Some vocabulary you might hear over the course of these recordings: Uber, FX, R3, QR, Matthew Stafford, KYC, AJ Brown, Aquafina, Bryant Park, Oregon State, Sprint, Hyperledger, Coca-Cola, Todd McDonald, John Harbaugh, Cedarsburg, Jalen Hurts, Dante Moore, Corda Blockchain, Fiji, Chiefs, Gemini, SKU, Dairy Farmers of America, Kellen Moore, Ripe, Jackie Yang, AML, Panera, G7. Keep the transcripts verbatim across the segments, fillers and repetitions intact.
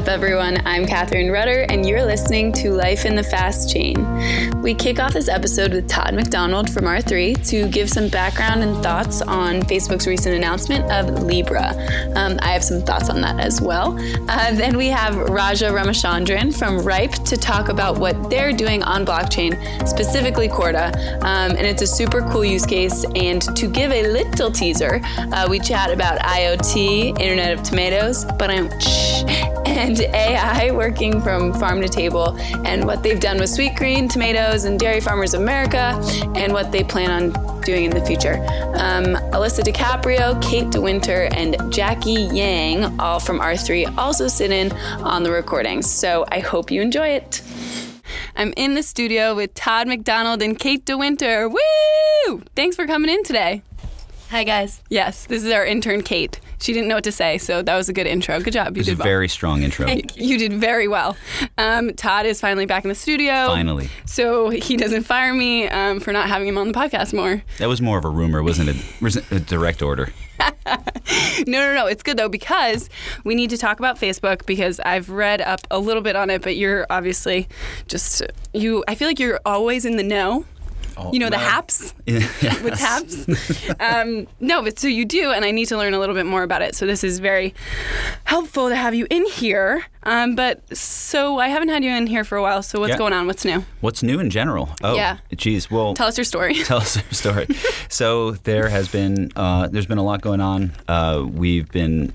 up, everyone? I'm Catherine Rutter, and you're listening to Life in the Fast Chain. We kick off this episode with Todd McDonald from R three to give some background and thoughts on Facebook's recent announcement of Libra. Um, I have some thoughts on that as well. Uh, then we have Raja Ramachandran from Ripe to talk about what they're doing on blockchain, specifically Corda, um, and it's a super cool use case. And to give a little teaser, uh, we chat about I O T, Internet of Tomatoes, but I'm and A I working from farm to table, and what they've done with Sweetgreen, tomatoes, and Dairy Farmers of America, and what they plan on doing in the future. Um, Alyssa DiCaprio, Kate DeWinter, and Jackie Yang, all from R three, also sit in on the recordings. So I hope you enjoy it. I'm in the studio with Todd McDonald and Kate DeWinter. Woo! Thanks for coming in today. Hi, guys. Yes, this is our intern, Kate. She didn't know what to say, so that was a good intro. Good job. You did well. It was a very strong intro. Thank you. You did very well. Um, Todd is finally back in the studio. Finally. So he doesn't fire me um, for not having him on the podcast more. That was more of a rumor, wasn't it? A direct order. No, no, no. It's good, though, because we need to talk about Facebook, because I've read up a little bit on it, but you're obviously just, you. I feel like you're always in the know. You know, the haps? Yes. With haps? Um, no, but so you do, and I need to learn a little bit more about it. So this is very helpful to have you in here. Um, but so I haven't had you in here for a while. So what's yeah. going on? What's new? What's new in general? Oh, yeah. Geez. Well, tell us your story. Tell us your story. So there has been uh, there's been a lot going on. Uh, we've been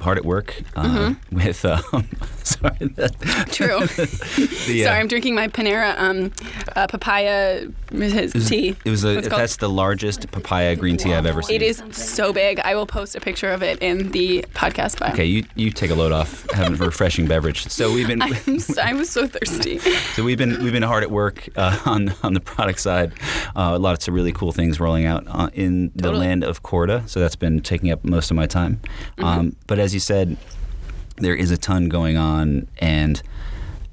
hard at work uh, mm-hmm. with. Um, sorry. The, True. the, uh, sorry, I'm drinking my Panera um, uh, papaya his tea. It was a, that's the largest papaya green tea wow. I've ever seen. It is so big. I will post a picture of it in the podcast bio. Okay, you you take a load off. Having a refreshing beverage. So we've been. I'm so, I'm so thirsty. So we've been we've been hard at work uh, on on the product side. Uh, lots of really cool things rolling out uh, in the totally. land of Corda. So that's been taking up most of my time. Mm-hmm. Um, but as you said, there is a ton going on, and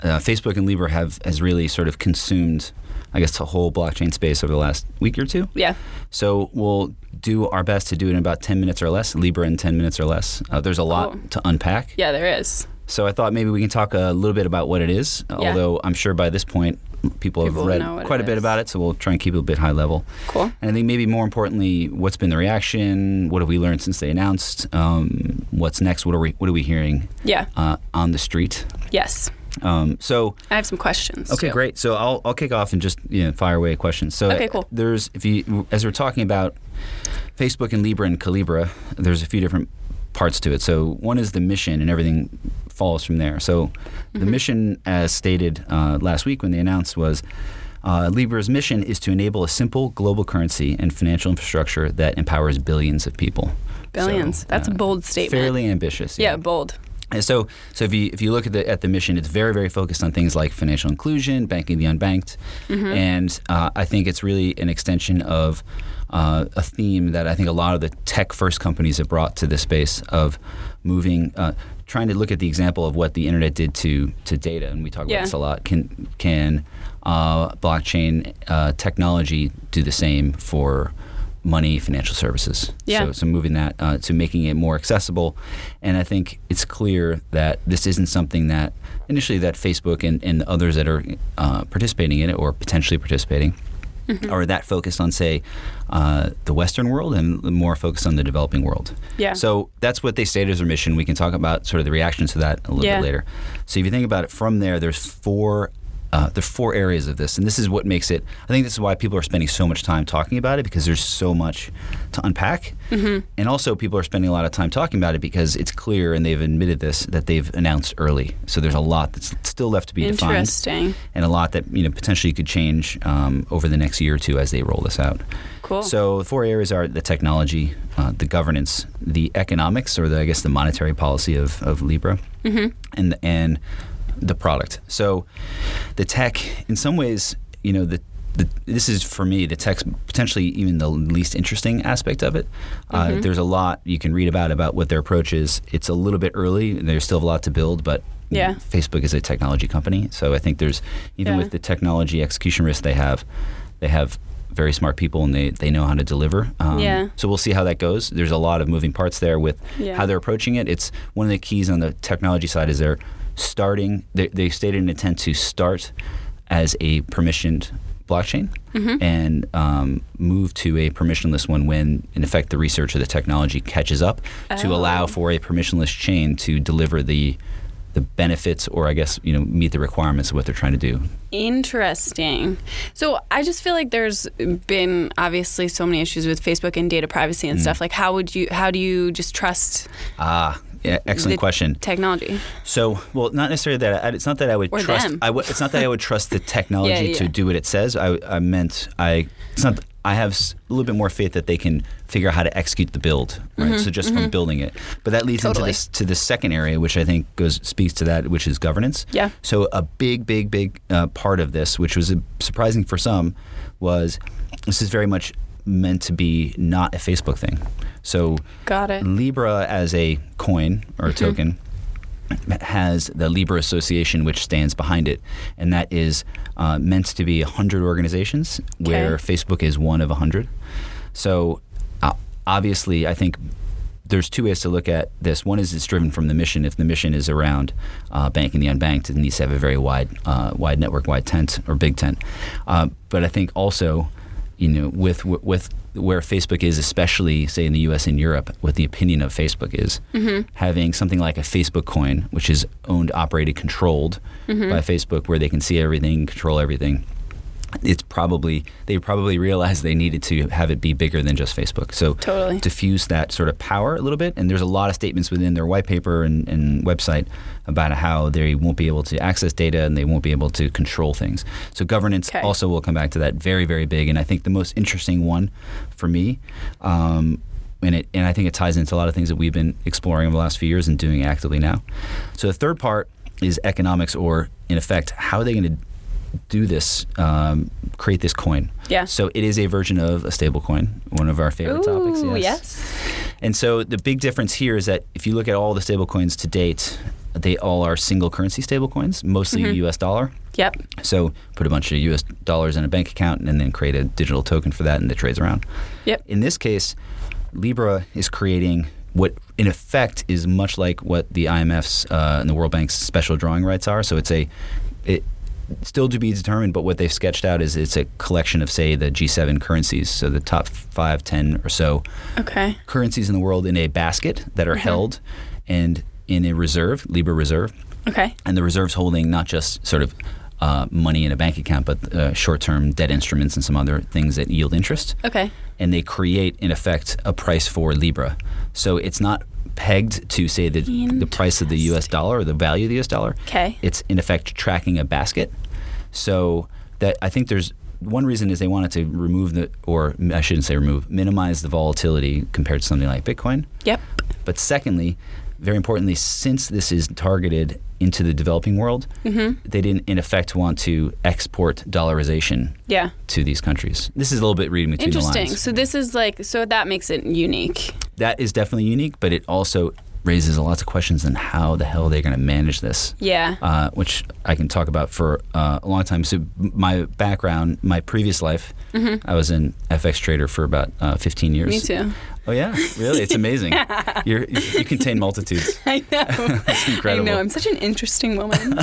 uh, Facebook and Libra have has really sort of consumed, I guess, the whole blockchain space over the last week or two. Yeah. So we'll do our best to do it in about ten minutes or less. Libra in ten minutes or less. Uh, there's a lot oh. to unpack. Yeah, there is. So I thought maybe we can talk a little bit about what it is, yeah. although I'm sure by this point people, people have read quite a bit about it, so we'll try and keep it a bit high level. Cool. And I think maybe more importantly, what's been the reaction? What have we learned since they announced? Um, what's next? What are we What are we hearing yeah. uh, on the street? Yes. Um, so I have some questions. Okay, too. Great. So I'll I'll kick off and just you know, fire away questions. So okay, cool. There's if you as we're talking about Facebook and Libra and Calibra, there's a few different parts to it. So one is the mission, and everything follows from there. So mm-hmm. the mission, as stated uh, last week when they announced, was uh, Libra's mission is to enable a simple global currency and financial infrastructure that empowers billions of people. Billions. So, That's uh, a bold statement. Fairly ambitious. Yeah, yeah bold. And so, so if you if you look at the at the mission, it's very very focused on things like financial inclusion, banking the unbanked, mm-hmm. and uh, I think it's really an extension of uh, a theme that I think a lot of the tech first companies have brought to this space of moving, uh, trying to look at the example of what the internet did to to data, and we talk yeah. about this a lot. Can can uh, blockchain uh, technology do the same for money, financial services. Yeah. So, so moving that uh, to making it more accessible. And I think it's clear that this isn't something that initially that Facebook and, and others that are uh, participating in it or potentially participating mm-hmm. are that focused on, say, uh, the Western world and more focused on the developing world. Yeah. So that's what they stated as their mission. We can talk about sort of the reactions to that a little yeah. bit later. So if you think about it from there, there's four Uh, there are four areas of this, and this is what makes it, I think this is why people are spending so much time talking about it, because there's so much to unpack. Mm-hmm. And also people are spending a lot of time talking about it because it's clear, and they've admitted this, that they've announced early. So there's a lot that's still left to be defined. Interesting. And a lot that you know potentially could change um, over the next year or two as they roll this out. Cool. So the four areas are the technology, uh, the governance, the economics, or the, I guess the monetary policy of, of Libra, mm-hmm. and and the product. So the tech, in some ways, you know, the, the this is for me the tech's potentially even the least interesting aspect of it. Mm-hmm. Uh, there's a lot you can read about about what their approach is. It's a little bit early. There's still a lot to build, but yeah. you know, Facebook is a technology company, so I think there's even yeah. with the technology execution risk they have, they have very smart people, and they, they know how to deliver. Um, yeah. So we'll see how that goes. There's a lot of moving parts there with yeah. how they're approaching it. It's one of the keys on the technology side is they're starting, they, they stated an intent to start as a permissioned blockchain mm-hmm. and um, move to a permissionless one when, in effect, the research or the technology catches up oh. to allow for a permissionless chain to deliver the the benefits or, I guess, you know, meet the requirements of what they're trying to do. Interesting. So I just feel like there's been obviously so many issues with Facebook and data privacy and mm. stuff. Like, how would you, how do you just trust? Ah, yeah, excellent question. Technology. So, well, not necessarily that. I, it's not that I would or trust. Them. I w- it's not that I would trust the technology yeah, yeah. to do what it says. I, I meant I. It's not. I have a little bit more faith that they can figure out how to execute the build, right? Mm-hmm, so just mm-hmm. from building it. But that leads totally. into this to the second area, which I think goes speaks to that, which is governance. Yeah. So a big, big, big uh, part of this, which was surprising for some, was this is very much meant to be not a Facebook thing. So Got it. Libra as a coin or a mm-hmm. token has the Libra Association, which stands behind it, and that is uh, meant to be one hundred organizations, okay. where Facebook is one of one hundred. So uh, obviously, I think there's two ways to look at this. One is it's driven from the mission. If the mission is around uh, banking the unbanked, it needs to have a very wide, uh, wide network, wide tent or big tent. Uh, but I think also, you know, with with where Facebook is, especially, say, in the U S and Europe, what the opinion of Facebook is, mm-hmm. having something like a Facebook coin, which is owned, operated, controlled mm-hmm. by Facebook, where they can see everything, control everything, it's probably, they probably realized they needed to have it be bigger than just Facebook. So totally. diffuse that sort of power a little bit. And there's a lot of statements within their white paper and, and website about how they won't be able to access data and they won't be able to control things. So governance okay. also will come back to that, very, very big. And I think the most interesting one for me, um, and, it, and I think it ties into a lot of things that we've been exploring over the last few years and doing actively now. So the third part is economics, or in effect, how are they going to do this, um, create this coin. Yeah. So it is a version of a stable coin, one of our favorite Ooh, topics. Yes. yes. And so the big difference here is that if you look at all the stable coins to date, they all are single currency stable coins, mostly mm-hmm. U S dollar. Yep. So put a bunch of U S dollars in a bank account and then create a digital token for that and that trades around. Yep. In this case, Libra is creating what in effect is much like what the I M F's uh, and the World Bank's special drawing rights are. So it's a... It, still to be determined, but what they've sketched out is it's a collection of, say, the G seven currencies, so the top five, ten or so okay. currencies in the world in a basket that are mm-hmm. held and in a reserve, Libra Reserve. Okay. And the reserve's holding not just sort of uh, money in a bank account, but uh, short-term debt instruments and some other things that yield interest. Okay. And they create, in effect, a price for Libra. So it's not pegged to, say, the the price of the U S dollar or the value of the U S dollar. Okay. It's, in effect, tracking a basket. So that I think there's one reason is they wanted to remove the, or I shouldn't say remove, minimize the volatility compared to something like Bitcoin. Yep. But secondly, very importantly, since this is targeted into the developing world, mm-hmm. they didn't, in effect, want to export dollarization yeah. to these countries. This is a little bit reading between the lines. Interesting. So this is like, so that makes it unique. That is definitely unique, but it also raises lots of questions on how the hell they're going to manage this. Yeah. Uh, which I can talk about for uh, a long time. So my background, my previous life, mm-hmm. I was an F X trader for about uh, fifteen years. Me too. Oh, yeah. Really? It's amazing. yeah. You're, you contain multitudes. I know. It's incredible. I know. I'm such an interesting woman.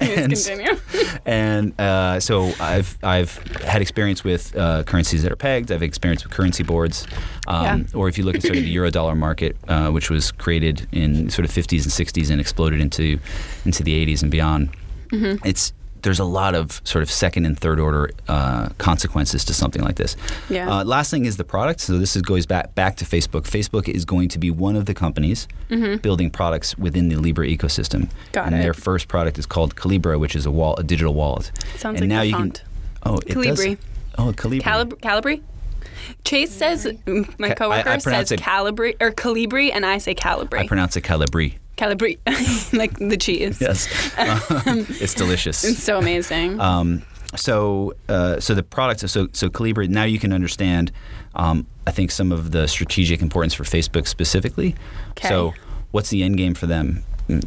Anyways, and continue. and uh, so I've I've had experience with uh, currencies that are pegged. I've experienced with currency boards. Um, yeah. Or if you look at sort of the euro dollar market, uh, which was created in sort of fifties and sixties and exploded into into the eighties and beyond, mm-hmm. it's there's a lot of sort of second and third order uh, consequences to something like this. Yeah. Uh, last thing is the product. So this is, goes back back to Facebook. Facebook is going to be one of the companies mm-hmm. building products within the Libra ecosystem. Got and it. Their first product is called Calibra, which is a wall, a digital wallet. Sounds and like now you font. Can, oh, it Calibri. Does. Oh, Calibri. Calib- Calibri. Chase says, my coworker I, I says Calibri or Calibri, and I say Calibri. I pronounce it Calibri. Calibri, like the cheese. Yes, um, it's delicious. It's so amazing. Um, so, uh, so the products. So, so Calibra. Now you can understand. Um, I think some of the strategic importance for Facebook specifically. Okay. So, what's the end game for them?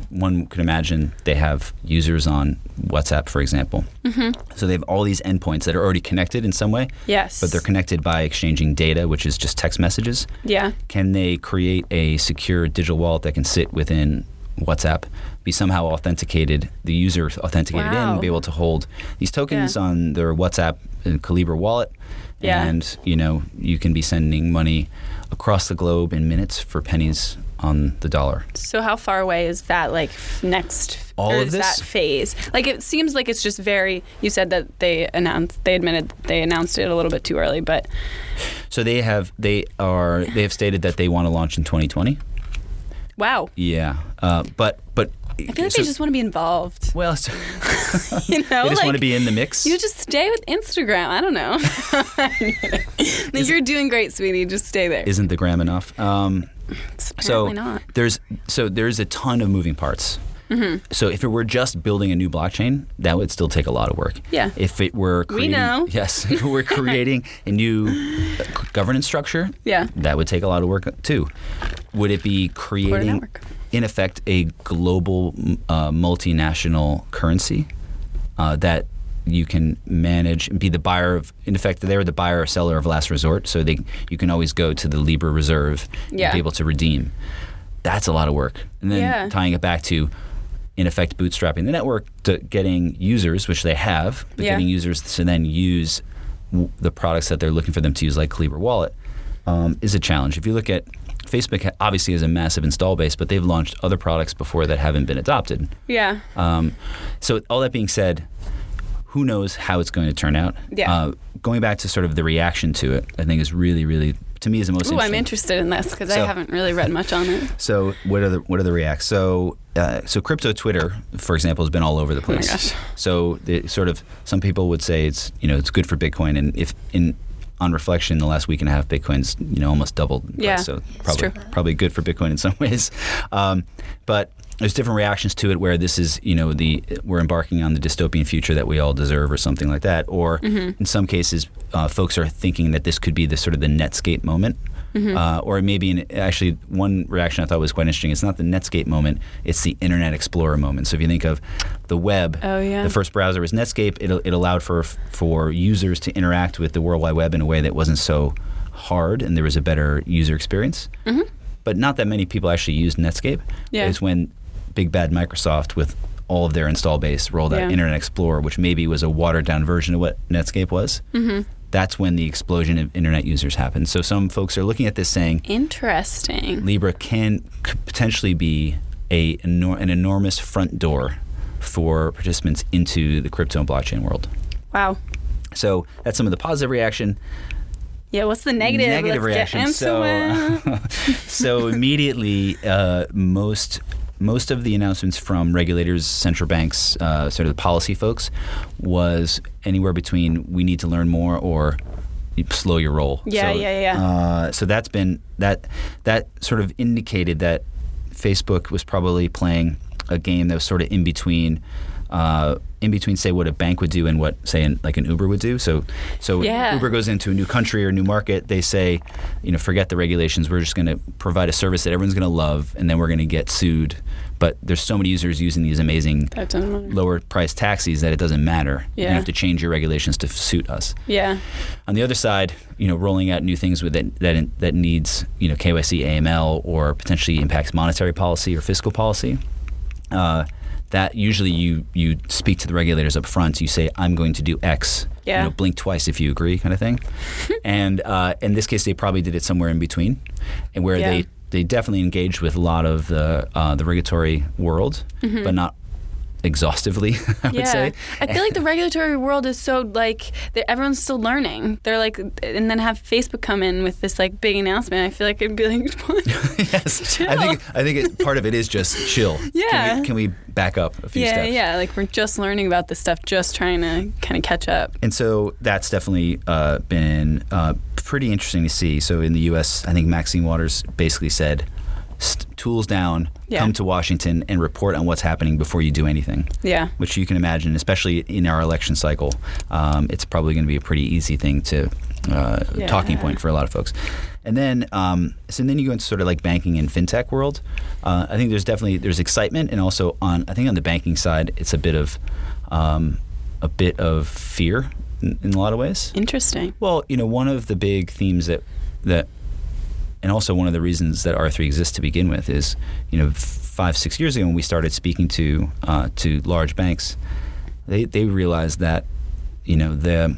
One could imagine they have users on WhatsApp, for example. Mm-hmm. So they have all these endpoints that are already connected in some way. Yes. But they're connected by exchanging data, which is just text messages. Yeah. Can they create a secure digital wallet that can sit within WhatsApp, be somehow authenticated, the user authenticated wow. in, and be able to hold these tokens yeah. on their WhatsApp and Calibra wallet. Yeah. And, you know, you can be sending money across the globe in minutes for pennies on the dollar. So how far away is that, like, next all of this? That phase? Like, it seems like it's just very, you said that they announced, they admitted they announced it a little bit too early, but. So they have, they are, they have stated that they want to launch in twenty twenty. Wow. Yeah. Uh, but, but. I feel like so, they just want to be involved. Well, so you know, they just like, want to be in the mix. You just stay with Instagram. I don't know. Like, you're doing great, sweetie. Just stay there. Isn't the gram enough? Um, it's apparently so not. There's so there's a ton of moving parts. Mm-hmm. So if it were just building a new blockchain, that would still take a lot of work. Yeah. If it were creating, we know. Yes, if we're creating a new governance structure. Yeah. That would take a lot of work too. Would it be creating, in effect, a global uh, multinational currency uh, that you can manage and be the buyer of? In effect, they're the buyer or seller of last resort, so they you can always go to the Libra Reserve yeah. and be able to redeem. That's a lot of work. And then yeah. tying it back to, in effect, bootstrapping the network to getting users, which they have, but yeah. getting users to then use w- the products that they're looking for them to use, like Calibra Wallet, um, is a challenge. If you look at Facebook, obviously has a massive install base, but they've launched other products before that haven't been adopted. Yeah. Um, so all that being said, who knows how it's going to turn out? Yeah. Uh, going back to sort of the reaction to it, I think is really, really, to me, is the most Ooh, interesting. I'm interested in this because so, I haven't really read much on it. So what are the what are the reacts? So uh, so crypto Twitter, for example, has been all over the place. Oh my gosh. So the, sort of some people would say it's you know it's good for Bitcoin, and if in on reflection, the last week and a half, Bitcoin's you know almost doubled. Yeah, price, so probably it's true. Probably good for Bitcoin in some ways. Um, but there's different reactions to it, where this is you know the we're embarking on the dystopian future that we all deserve, or something like that. Or mm-hmm. in some cases, uh, folks are thinking that this could be the sort of the Netscape moment, mm-hmm. uh, or maybe an, actually one reaction I thought was quite interesting. It's not the Netscape moment; it's the Internet Explorer moment. So if you think of the web, oh, yeah. the first browser was Netscape. It it allowed for for users to interact with the World Wide Web in a way that wasn't so hard, and there was a better user experience. Mm-hmm. But not that many people actually used Netscape. Yeah. It's when big bad Microsoft, with all of their install base, rolled yeah. out Internet Explorer, which maybe was a watered down version of what Netscape was. Mm-hmm. That's when the explosion of internet users happened. So some folks are looking at this saying, interesting. Libra can potentially be a an enormous front door for participants into the crypto and blockchain world. Wow. So that's some of the positive reaction. Yeah, what's the negative? Negative Let's reaction. So, uh, so immediately, uh, most most of the announcements from regulators, central banks, uh, sort of the policy folks, was anywhere between "we need to learn more" or "slow your roll." Yeah, so, yeah, yeah. Uh, so that's been that that sort of indicated that Facebook was probably playing a game that was sort of in between, uh, in between, say, what a bank would do and what, say, an, like an Uber would do. So, so yeah. Uber goes into a new country or a new market. They say, you know, forget the regulations. We're just going to provide a service that everyone's going to love, and then we're going to get sued. But there's so many users using these amazing lower-priced taxis that it doesn't matter. Yeah. You have to change your regulations to suit us. Yeah. On the other side, you know, rolling out new things with it, that that needs, you know, K Y C, A M L, or potentially impacts monetary policy or fiscal policy. Uh, that usually you, you speak to the regulators up front. You say, I'm going to do X. Yeah. You know, blink twice if you agree, kind of thing. And uh, in this case, they probably did it somewhere in between, and where yeah. they, they definitely engaged with a lot of the uh, the regulatory world, mm-hmm. but not exhaustively, I yeah. would say. I feel like the regulatory world is so, like, everyone's still learning. They're like, and then have Facebook come in with this, like, big announcement. I feel like it'd be like, yes. Chill. I think I think it, part of it is just chill. Yeah. Can we, can we back up a few yeah, steps? Yeah, yeah. Like, we're just learning about this stuff, just trying to kind of catch up. And so that's definitely uh, been uh, pretty interesting to see. So in the U S, I think Maxine Waters basically said, tools down, yeah. come to Washington and report on what's happening before you do anything. Yeah. Which you can imagine, especially in our election cycle, um, it's probably going to be a pretty easy thing to uh, yeah. talking point for a lot of folks. And then, um, so then you go into sort of like banking and fintech world. Uh, I think there's definitely there's excitement, and also on I think on the banking side, it's a bit of um, a bit of fear in, in a lot of ways. Interesting. Well, you know, one of the big themes that that. and also one of the reasons that R three exists to begin with is, you know, five, six years ago when we started speaking to uh, to large banks, they they realized that, you know, the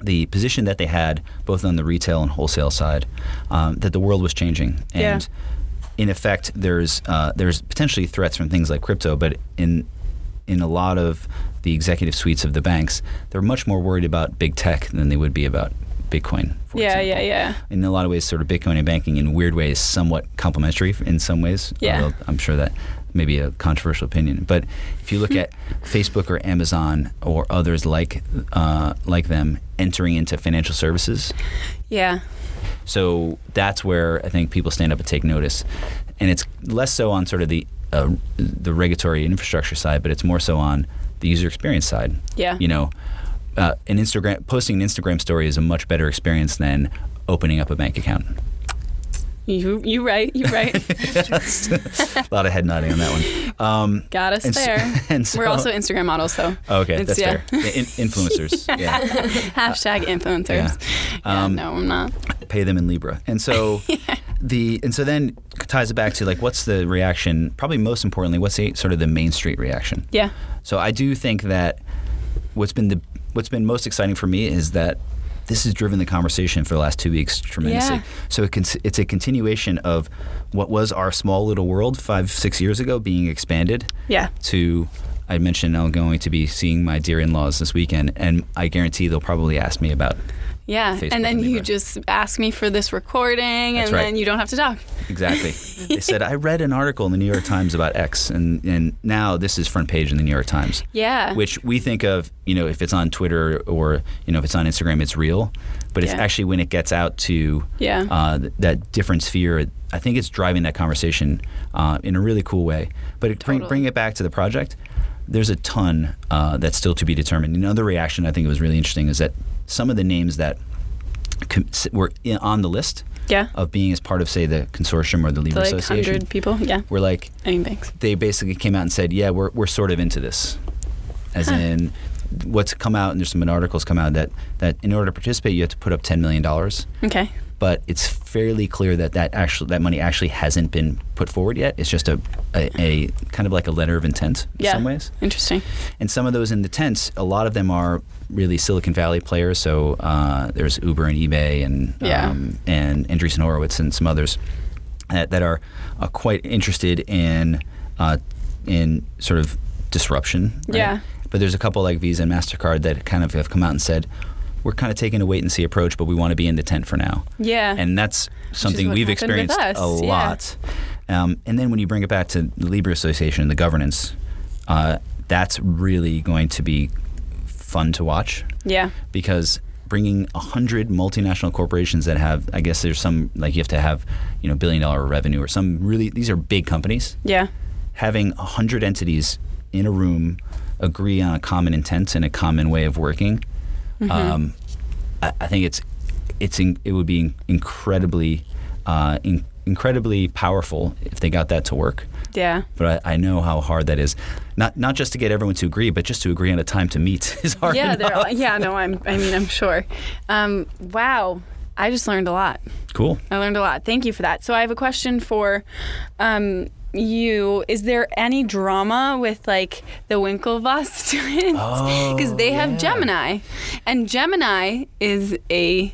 the position that they had both on the retail and wholesale side, um, that the world was changing. And yeah. in effect, there's uh, there's potentially threats from things like crypto, but in in a lot of the executive suites of the banks, they're much more worried about big tech than they would be about Bitcoin, for yeah, example. Yeah, yeah, yeah. In a lot of ways, sort of Bitcoin and banking in weird ways somewhat complementary in some ways. Yeah. I'm sure that may be a controversial opinion. But if you look at Facebook or Amazon or others like uh, like them entering into financial services. Yeah. So that's where I think people stand up and take notice. And it's less so on sort of the uh, the regulatory infrastructure side, but it's more so on the user experience side. Yeah. You know, uh, an Instagram posting an Instagram story is a much better experience than opening up a bank account. You you right, you right. A lot of head nodding on that one. Um, Got us and there. So, and so, we're also Instagram models, though. Oh, okay, it's, that's yeah. fair. In, influencers. yeah. yeah. Hashtag influencers. Yeah. Yeah, um, no, I'm not. Pay them in Libra. And so yeah. the and so then ties it back to, like, what's the reaction? Probably most importantly, what's the sort of the Main Street reaction? Yeah. So I do think that what's been the what's been most exciting for me is that this has driven the conversation for the last two weeks tremendously. Yeah. So it con- it's a continuation of what was our small little world five, six years ago being expanded yeah. to, I mentioned I'm going to be seeing my dear in-laws this weekend, and I guarantee they'll probably ask me about Yeah, Facebook and then and you just ask me for this recording, That's and right. then you don't have to talk. Exactly. They said, I read an article in the New York Times about X, and, and now this is front page in the New York Times. Yeah. Which we think of, you know, if it's on Twitter or, you know, if it's on Instagram, it's real. But yeah. it's actually when it gets out to yeah. uh, that different sphere, I think it's driving that conversation uh, in a really cool way. But it, totally. bring, bring it back to the project, there's a ton uh, that's still to be determined. Another reaction I think was really interesting is that some of the names that were on the list yeah. of being as part of, say, the consortium or the Libra like Association, like one hundred people, yeah, were like, I mean, banks. They basically came out and said, yeah, we're we're sort of into this, as huh. in what's come out, and there's some articles come out that that in order to participate, you have to put up ten million dollars. Okay. But it's fairly clear that that actually that money actually hasn't been put forward yet. It's just a, a, a kind of like a letter of intent in yeah. some ways. Interesting. And some of those in the tents, a lot of them are really Silicon Valley players. So uh, there's Uber and eBay and yeah. um, and Andreessen Horowitz and some others that, that are uh, quite interested in uh, in sort of disruption. Right? Yeah. But there's a couple like Visa and MasterCard that kind of have come out and said, we're kind of taking a wait-and-see approach, but we want to be in the tent for now. Yeah. And that's something we've experienced a lot. Yeah. Um, and then when you bring it back to the Libra Association and the governance, uh, that's really going to be fun to watch. Yeah. Because bringing one hundred multinational corporations that have, I guess there's some, like you have to have, you know, billion-dollar revenue or some really, these are big companies. Yeah. Having one hundred entities in a room agree on a common intent and a common way of working, Mm-hmm. Um, I, I think it's it's in, it would be incredibly uh, in, incredibly powerful if they got that to work. Yeah. But I, I know how hard that is. Not not just to get everyone to agree, but just to agree on a time to meet is hard yeah, enough. All, yeah. No. I'm. I mean. I'm sure. Um, wow. I just learned a lot. Cool. I learned a lot. Thank you for that. So I have a question for. Um, You is there any drama with like the Winklevoss twins? Because oh, they have yeah. Gemini, and Gemini is a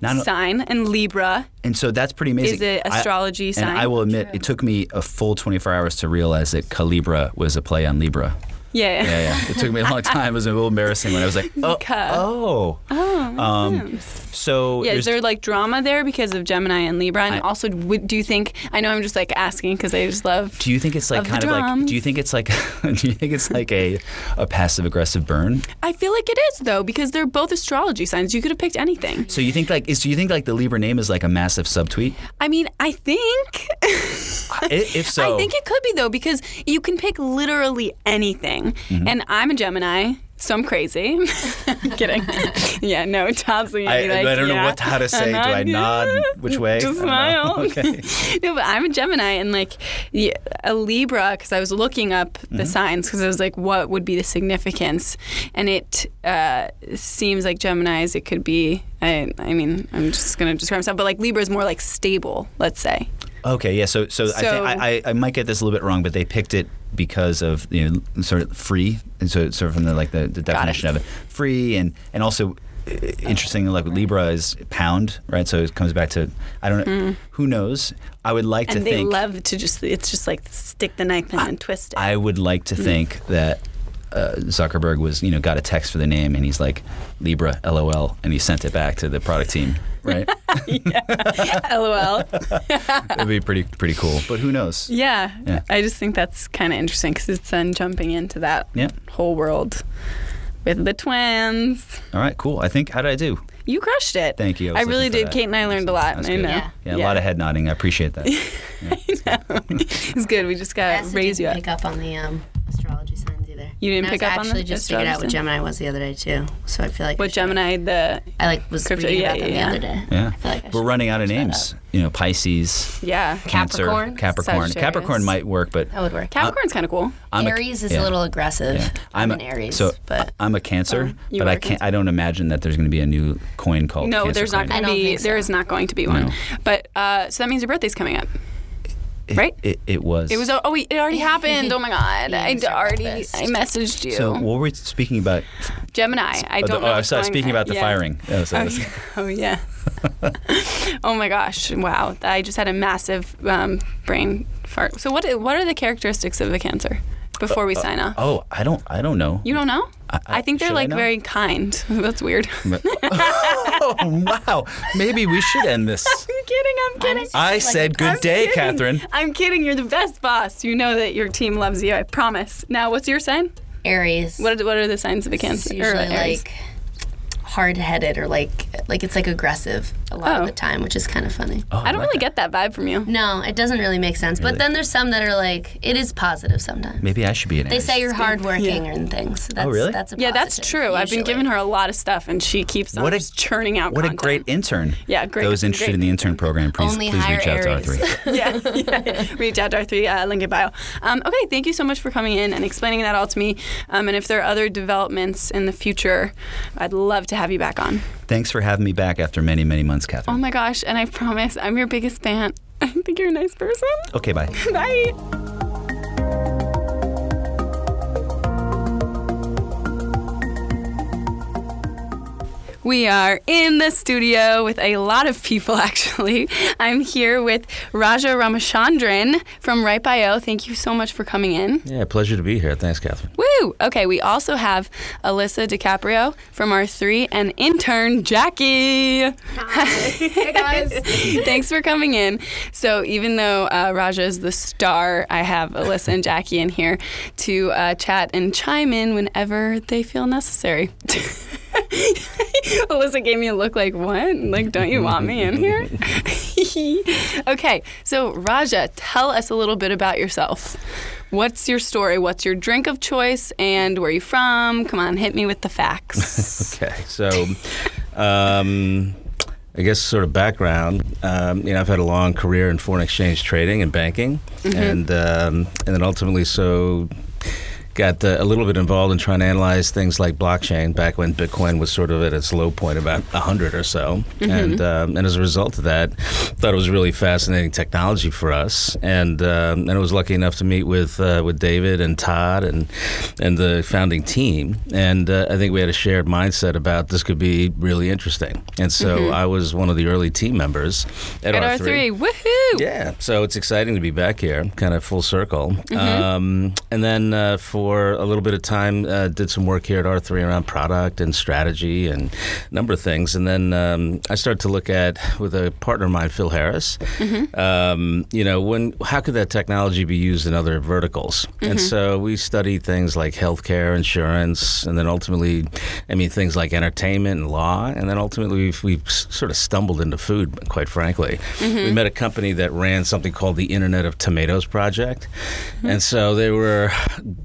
Not sign, and Libra. And so that's pretty amazing. Is an astrology I, sign. And I will admit, True. It took me a full twenty-four hours to realize that Calibra was a play on Libra. Yeah, yeah, yeah. It took me a long time. It was a little embarrassing when I was like, oh, oh, oh. Um, so yeah, is there like drama there because of Gemini and Libra? And I, also, do you think? I know I'm just like asking because I just love. Do you think it's like kind of like? Do you think it's like? do you think it's like a, a passive aggressive burn? I feel like it is though because they're both astrology signs. You could have picked anything. So you think like? Is do you think like the Libra name is like a massive subtweet? I mean, I think. If so, I think it could be though because you can pick literally anything. Mm-hmm. And I'm a Gemini, So I'm crazy. I'm kidding. Yeah, no, Todd's going to be like, I don't know yeah. what how to say. Not, Do I nod? Which way? Just smile. Okay. No, but I'm a Gemini, and like yeah, a Libra, because I was looking up the mm-hmm. signs, because I was like, what would be the significance? And it uh, seems like Geminis, it could be, I, I mean, I'm just going to describe myself, but like Libra is more like stable, let's say. Okay, yeah, so so, so I, th- I I might get this a little bit wrong, but they picked it because of, you know, sort of free, and so sort of from the like the, the definition of it, free, and and also uh, interestingly, like Libra is pound, right? So it comes back to I don't know, mm. who knows? I would like and to think, and they love to just it's just like stick the knife in I, and twist it. I would like to mm. think that uh, Zuckerberg was you know got a text for the name, and he's like Libra, L O L, and he sent it back to the product team. Right? Yeah. L O L. It would be pretty pretty cool, but who knows? Yeah. yeah. I just think that's kind of interesting because it's then jumping into that yeah. whole world with the twins. All right, cool. I think, how did I do? You crushed it. Thank you. I, I really did. That. Kate and I learned a lot. I know. Yeah. yeah, a yeah. lot of head nodding. I appreciate that. Yeah. I know. It's good. We just got to raise you up. I didn't pick up on the um, astrology signs either. You didn't and pick up on them? I actually just figured out what Gemini was the other day, too. So I feel like... What Gemini, the... I like was crypto, reading yeah, about them yeah. the other day. Yeah. I feel like I We're running out of names. You know, Pisces. Yeah. Cancer, Capricorn. Capricorn. Capricorn might work, but... That would work. Capricorn's kind of cool. I'm Aries a, is yeah. a little aggressive. Yeah. I'm, I'm an Aries, so but... I'm a Cancer, oh, but I can't. I don't imagine that there's going to be a new coin called no, Cancer there's not going to be... So. There is not going to be one. No. But, uh, so that means your birthday's coming up. It, right? It, it was. It was. Oh, wait, it already happened. Oh my God! I already. I messaged you. So what were we speaking about? Gemini. I don't. Oh, know oh sorry. Speaking about the yeah. firing. Oh, so oh, was... oh yeah. Oh my gosh! Wow! I just had a massive um, brain fart. So what? What are the characteristics of a Cancer? Before we uh, sign off. Oh, I don't. I don't know. You don't know? I, I, I think they're like very kind. That's weird. Oh wow! Maybe we should end this. I'm kidding. I'm kidding. I said good day, Catherine. I'm kidding. You're the best boss. You know that your team loves you. I promise. Now, what's your sign? Aries. What are, what are the signs of a Cancer? It's usually like hard-headed or like like it's like aggressive a lot oh. of the time, which is kind of funny. Oh, I don't I like really that. get that vibe from you. No, it doesn't really make sense. Really? But then there's some that are like, it is positive sometimes. Maybe I should be an Aries. They say you're hardworking yeah. and things. So that's, oh, really? That's a yeah, that's true. Usually. I've been giving her a lot of stuff, and she keeps on what a, just churning out What content. a great intern. Yeah, great. Those interested great. in the intern program, please, please reach out Aries. to R three. yeah, yeah, reach out to R three, uh, link in bio. Um, okay, thank you so much for coming in and explaining that all to me. Um, and if there are other developments in the future, I'd love to have you back on. Thanks for having me back after many, many months, Catherine. Oh my gosh, and I promise I'm your biggest fan. I think you're a nice person. Okay, bye. Bye. We are in the studio with a lot of people, actually. I'm here with Raja Ramachandran from Ripe dot I O. Thank you so much for coming in. Yeah, pleasure to be here. Thanks, Catherine. Woo! Okay, we also have Alyssa DiCaprio from R three and intern Jackie. Hi. Hey, guys. Thanks for coming in. So even though uh, Raja is the star, I have Alyssa and Jackie in here to uh, chat and chime in whenever they feel necessary. Alyssa gave me a look like, what? Like, don't you want me in here? Okay, so Raja, tell us a little bit about yourself. What's your story? What's your drink of choice? And where are you from? Come on, hit me with the facts. Okay, so um, I guess sort of background. Um, you know, I've had a long career in foreign exchange trading and banking, mm-hmm. and um, and then ultimately so... Got uh, a little bit involved in trying to analyze things like blockchain back when Bitcoin was sort of at its low point, about one hundred or so. Mm-hmm. And um, and as a result of that, thought it was really fascinating technology for us. And um, and I was lucky enough to meet with uh, with David and Todd and and the founding team. And uh, I think we had a shared mindset about this could be really interesting. And so mm-hmm. I was one of the early team members at, at R three. R three. Woohoo! Yeah. So it's exciting to be back here, kind of full circle. Mm-hmm. Um, and then uh, for For a little bit of time, uh, did some work here at R three around product and strategy and a number of things. And then um, I started to look at, with a partner of mine, Phil Harris, mm-hmm. um, you know, when how could that technology be used in other verticals? Mm-hmm. And so we studied things like healthcare, insurance, and then ultimately, I mean, things like entertainment and law. And then ultimately, we've, we've sort of stumbled into food, quite frankly. Mm-hmm. We met a company that ran something called the Internet of Tomatoes Project. Mm-hmm. And so they were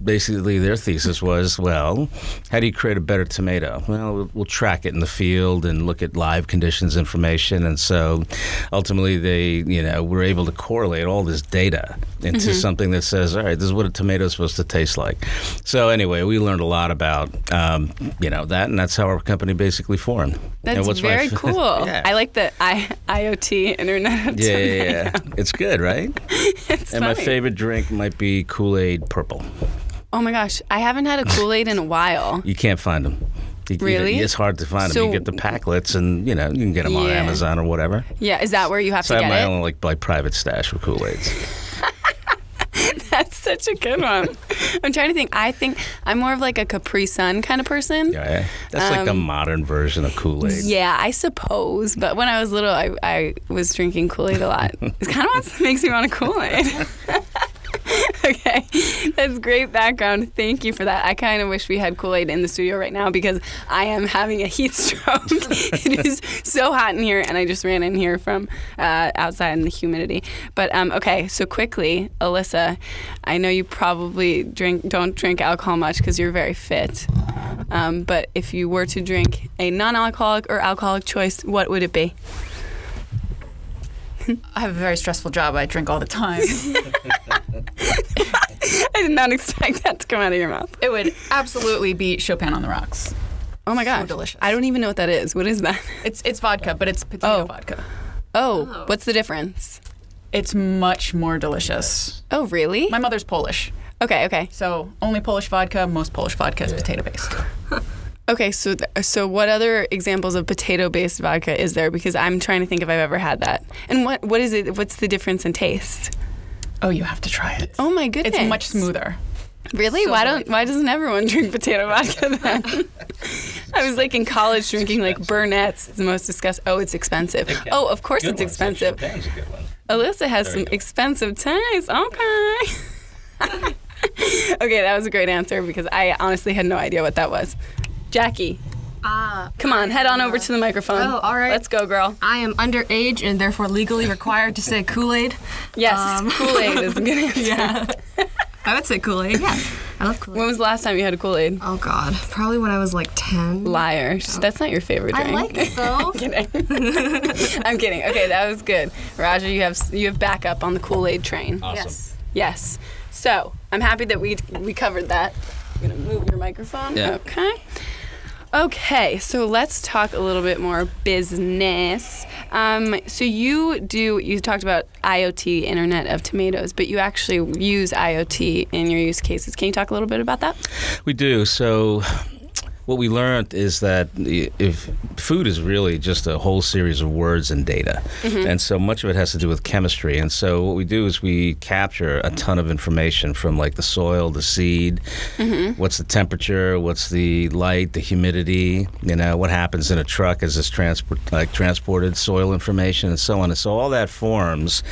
basically basically their thesis was, well, how do you create a better tomato? Well, we'll, we'll track it in the field and look at live conditions information. And so ultimately they, you know, were able to correlate all this data into mm-hmm. something that says, all right, this is what a tomato is supposed to taste like. So anyway, we learned a lot about, um, you know, that, and that's how our company basically formed. That's very cool. Yeah. I like the I- IoT, Internet of yeah, Tomato. Yeah, yeah. It's good, right? It's and funny. My favorite drink might be Kool-Aid Purple. Oh my gosh, I haven't had a Kool-Aid in a while. You can't find them. You, really? You, it's hard to find so, them. You get the packlets, and you know you can get them yeah. on Amazon or whatever. Yeah, is that where you have so to get it? So I have my it? own like, like private stash of Kool-Aids. That's such a good one. I'm trying to think. I think I'm more of like a Capri Sun kind of person. Yeah, that's um, like the modern version of Kool-Aid. Yeah, I suppose. But when I was little, I, I was drinking Kool-Aid a lot. It kind of wants, makes me want a Kool-Aid. Okay, that's great background. Thank you for that. I kind of wish we had Kool-Aid in the studio right now because I am having a heat stroke. It is so hot in here, and I just ran in here from uh, outside in the humidity. But um, okay, so quickly, Alyssa, I know you probably drink don't drink alcohol much because you're very fit. Um, but if you were to drink a non-alcoholic or alcoholic choice, what would it be? I have a very stressful job. I drink all the time. I did not expect that to come out of your mouth. It would absolutely be Chopin on the Rocks. Oh my gosh. So delicious. I don't even know what that is. What is that? It's it's vodka, but it's potato oh. vodka. Oh. oh, what's the difference? It's much more delicious. Oh, really? My mother's Polish. Okay, okay. So only Polish vodka. Most Polish vodka is yeah. potato-based. Okay, so th- so what other examples of potato-based vodka is there? Because I'm trying to think if I've ever had that. And what what is it? What's the difference in taste? Oh, you have to try it. Oh my goodness! It's much smoother. Really? So why don't why doesn't everyone drink potato vodka then? I was like in college drinking like Burnett's. It's the most disgusting. Oh, it's expensive. Okay. Oh, of course good it's expensive. Like Chopin's a good one. Alyssa has there some expensive taste. Okay. Okay, that was a great answer because I honestly had no idea what that was. Jackie, uh, come on, head on over to the microphone. Oh, all right. Let's go, girl. I am underage and therefore legally required to say Kool-Aid. Yes, um, Kool-Aid is a good answer. Yeah. I would say Kool-Aid. Yeah, I love Kool-Aid. When was the last time you had a Kool-Aid? Oh, God. Probably when I was like ten. Liar. Oh. That's not your favorite drink. I like it, though. I'm kidding. I'm kidding. Okay, that was good. Raja, you have, you have backup on the Kool-Aid train. Awesome. Yes. Yes. So, I'm happy that we we covered that. I'm going to move your microphone. Yeah. Okay. Okay, so let's talk a little bit more business. Um, so you do, you talked about IoT, Internet of Tomatoes, but you actually use IoT in your use cases. Can you talk a little bit about that? We do. So what we learned is that if food is really just a whole series of words and data. Mm-hmm. And so much of it has to do with chemistry. And so what we do is we capture a ton of information from like the soil, the seed, mm-hmm. what's the temperature, what's the light, the humidity, you know, what happens in a truck as it's transport, like transported, soil information and so on. And so all that forms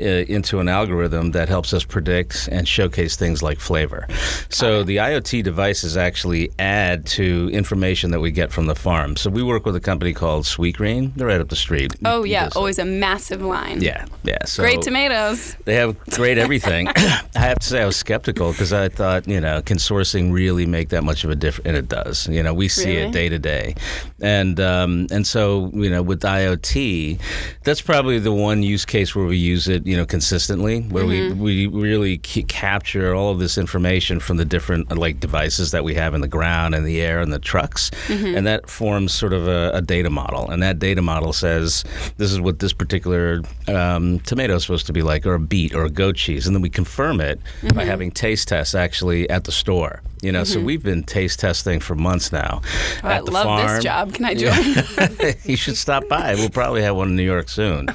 uh, into an algorithm that helps us predict and showcase things like flavor. So okay. the IoT devices actually add to information that we get from the farm. So we work with a company called Sweetgreen. They're right up the street. Oh yeah, always a massive line. Yeah, yeah. So great tomatoes. They have great everything. I have to say I was skeptical because I thought, you know, can sourcing really make that much of a difference? And it does. You know, we see really? it day to day. And um, and so, you know, with IoT, that's probably the one use case where we use it, you know, consistently, where mm-hmm. we, we really c- capture all of this information from the different, like, devices that we have in the ground and the air and the trucks, mm-hmm. and that forms sort of a, a data model, and that data model says this is what this particular um, tomato is supposed to be like, or a beet, or a goat cheese, and then we confirm it mm-hmm. by having taste tests actually at the store. You know, mm-hmm. so we've been taste testing for months now. Oh, at I the love farm. This job. Can I join? Yeah. You should stop by. We'll probably have one in New York soon.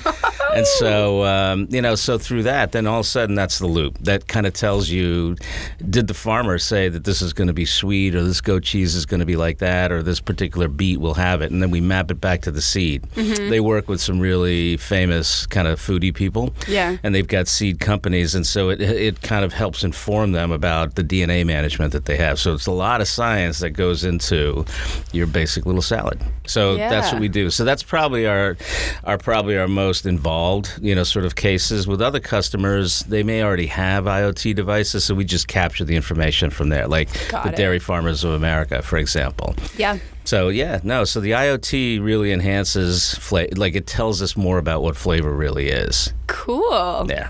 And so, um, you know, so through that, then all of a sudden that's the loop. That kind of tells you, did the farmer say that this is going to be sweet, or this goat cheese is going to be like that, or this particular beet will have it? And then we map it back to the seed. Mm-hmm. They work with some really famous kind of foodie people. Yeah. And they've got seed companies. And so it, it kind of helps inform them about the D N A management that they they have. So it's a lot of science that goes into your basic little salad. So yeah. that's what we do. So that's probably our, our probably our most involved, you know, sort of cases. With other customers, they may already have IoT devices, so we just capture the information from there, like Got the it. Dairy Farmers of America, for example. Yeah. So, yeah, no, so the IoT really enhances flavor. Like, it tells us more about what flavor really is. Cool. Yeah.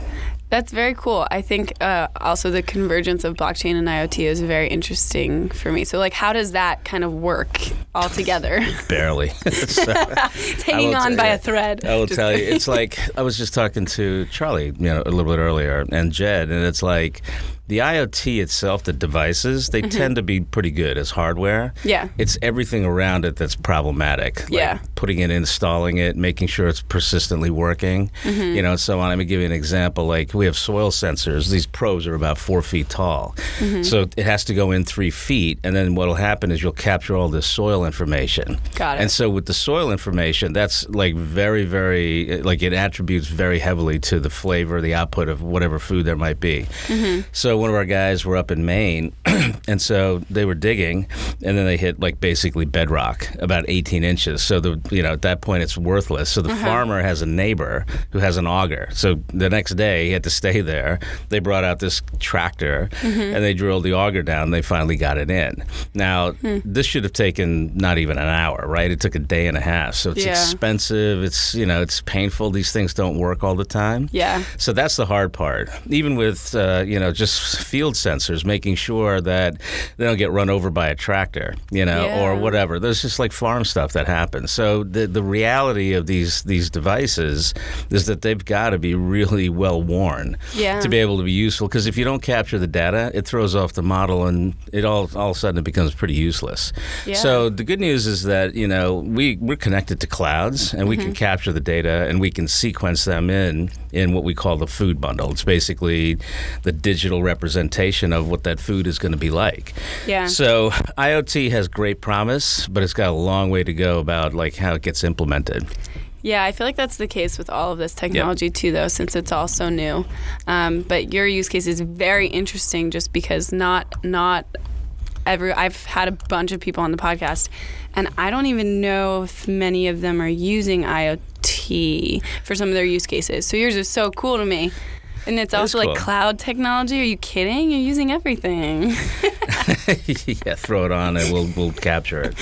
That's very cool. I think uh, also the convergence of blockchain and IoT is very interesting for me. So, like, how does that kind of work all together? Barely. So, it's hanging on t- by yeah. a thread. I will just tell you. It's like, I was just talking to Charlie, you know, a little bit earlier, and Jed, and it's like, the IoT itself, the devices, they mm-hmm. tend to be pretty good as hardware. Yeah. It's everything around it that's problematic. Like yeah. putting it, installing it, making sure it's persistently working, mm-hmm. you know, and so on. Let me give you an example. Like, we have soil sensors. These probes are about four feet tall. Mm-hmm. So it has to go in three feet, and then what'll happen is you'll capture all this soil information. Got it. And so with the soil information, that's like very, very, like it attributes very heavily to the flavor, the output of whatever food there might be. Mm-hmm. So one of our guys were up in Maine, and so they were digging, and then they hit like basically bedrock, about eighteen inches. So the you know at that point it's worthless. So the uh-huh. farmer has a neighbor who has an auger. So the next day he had to stay there. They brought out this tractor, mm-hmm. and they drilled the auger down. And they finally got it in. Now hmm. this should have taken not even an hour, right? It took a day and a half. So it's yeah. expensive. It's you know it's painful. These things don't work all the time. Yeah. So that's the hard part. Even with uh, you know just field sensors, making sure that they don't get run over by a tractor, you know, yeah. or whatever. There's just like farm stuff that happens. So the the reality of these these devices is that they've got to be really well worn yeah. to be able to be useful. Because if you don't capture the data, it throws off the model, and it all all of a sudden it becomes pretty useless. Yeah. So the good news is that you know we we're connected to clouds, and mm-hmm. we can capture the data, and we can sequence them in in what we call the food bundle. It's basically the digital representation. representation of what that food is going to be like. Yeah. So IoT has great promise, but it's got a long way to go about like how it gets implemented. Yeah, I feel like that's the case with all of this technology yep. too, though, since it's all so new. Um, but your use case is very interesting, just because not not every. I've had a bunch of people on the podcast, and I don't even know if many of them are using IoT for some of their use cases. So yours is so cool to me. And it's also cool. like cloud technology. Are you kidding? You're using everything. yeah, throw it on and we'll we'll capture it.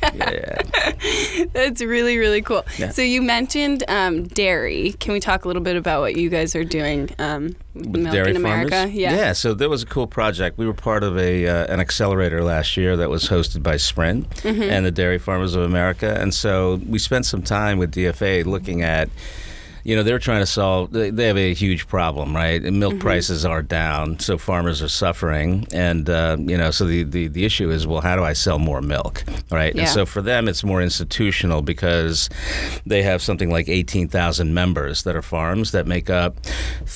Yeah. yeah. That's really, really cool. Yeah. So you mentioned um, dairy. Can we talk a little bit about what you guys are doing? Um, Milk Dairy in America. Farmers? Yeah. Yeah, so there was a cool project. We were part of a uh, an accelerator last year that was hosted by Sprint mm-hmm. and the Dairy Farmers of America. And so we spent some time with D F A looking at You know, they're trying to solve, they have a huge problem, right? And milk mm-hmm. prices are down, so farmers are suffering. And, uh, you know, so the, the, the issue is, well, how do I sell more milk, right? Yeah. And so for them, it's more institutional because they have something like eighteen thousand members that are farms that make up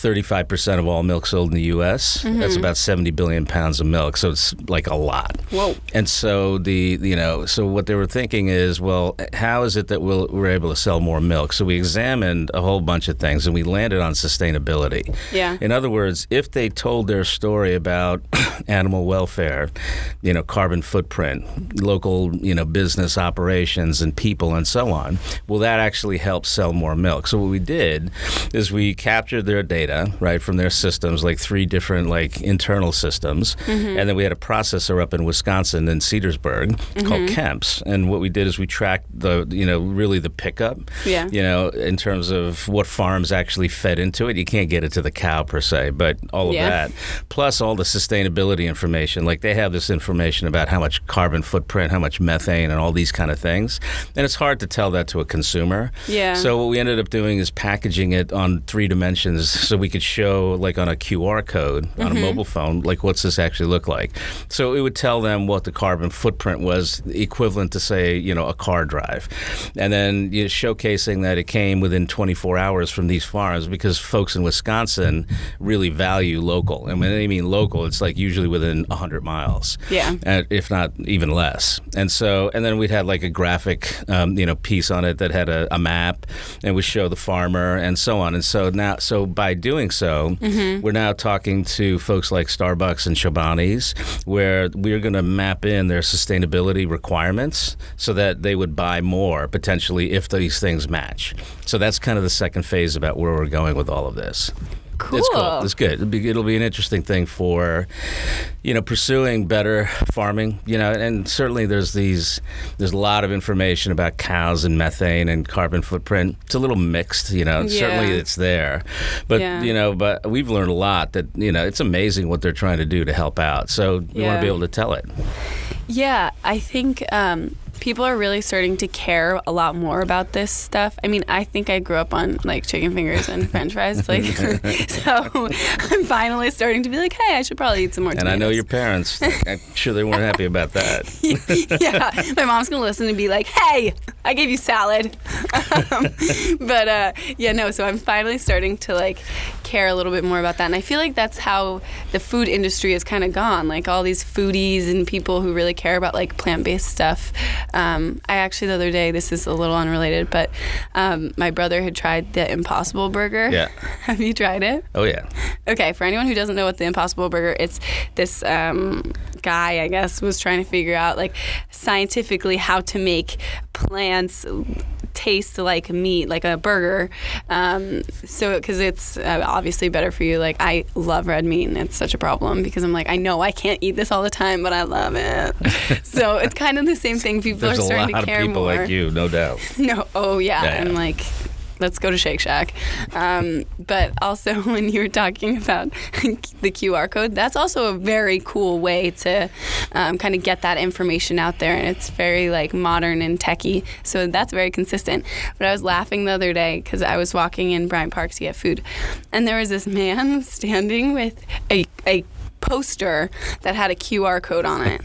thirty-five percent of all milk sold in the U S Mm-hmm. That's about seventy billion pounds of milk. So it's like a lot. Whoa. And so the, you know, so what they were thinking is, well, how is it that we'll, we're able to sell more milk? So we examined a whole whole bunch of things, and we landed on sustainability. Yeah. In other words, if they told their story about animal welfare, you know, carbon footprint, local, you know, business operations and people and so on, will that actually help sell more milk? So what we did is we captured their data, right, from their systems, like three different, like, internal systems, mm-hmm. and then we had a processor up in Wisconsin in Cedarsburg mm-hmm. called Kemp's, and what we did is we tracked the, you know, really the pickup, yeah. you know, in terms of what farms actually fed into it. You can't get it to the cow per se, but all of yeah. that, plus all the sustainability information. Like they have this information about how much carbon footprint, how much methane, and all these kind of things. And it's hard to tell that to a consumer. Yeah. So what we ended up doing is packaging it on three dimensions so we could show like on a Q R code on mm-hmm. a mobile phone, like what's this actually look like? So it would tell them what the carbon footprint was, equivalent to say, you know, a car drive. And then you know, showcasing that it came within twenty-four twenty-four hours from these farms because folks in Wisconsin really value local. And when they mean local, it's like usually within one hundred miles, yeah, if not even less. And so, and then we'd had like a graphic, um, you know, piece on it that had a, a map and would show the farmer and so on. And so now, so by doing so, mm-hmm. we're now talking to folks like Starbucks and Chobani's, where we're going to map in their sustainability requirements so that they would buy more potentially if these things match. So that's kind of the second phase about where we're going with all of this. Cool. It's cool. It's good. It'll be, it'll be an interesting thing for, you know, pursuing better farming, you know, and certainly there's these, there's a lot of information about cows and methane and carbon footprint. It's a little mixed, you know, yeah. certainly it's there. But, yeah. you know, but we've learned a lot that, you know, it's amazing what they're trying to do to help out. So we yeah. want to be able to tell it. Yeah, I think um, people are really starting to care a lot more about this stuff. I mean, I think I grew up on like chicken fingers and French fries, like, so I'm finally starting to be like, hey, I should probably eat some more and tomatoes. And I know your parents. I'm sure they weren't happy about that. Yeah, my mom's gonna listen and be like, hey, I gave you salad. Um, but uh, yeah, no. So I'm finally starting to like care a little bit more about that, and I feel like that's how the food industry has kind of gone. Like all these foodies and people who really care about like plant-based stuff. Um, I actually the other day, this is a little unrelated, but um, my brother had tried the Impossible Burger. Yeah. Have you tried it? Oh yeah. Okay, for anyone who doesn't know what the Impossible Burger, it's this um, guy, I guess, was trying to figure out like scientifically how to make plants taste like meat, like a burger. Um, so, because it's uh, obviously better for you. Like, I love red meat, and it's such a problem because I'm like, I know I can't eat this all the time, but I love it. So it's kind of the same thing. People There's are starting to care more. There's a lot of people more. Like you, no doubt. No, oh yeah, yeah. I'm like, let's go to Shake Shack. Um, but also, when you were talking about the Q R code, that's also a very cool way to um, kind of get that information out there. And it's very, like, modern and techie. So that's very consistent. But I was laughing the other day because I was walking in Bryant Park to get food. And there was this man standing with a, a poster that had a Q R code on it.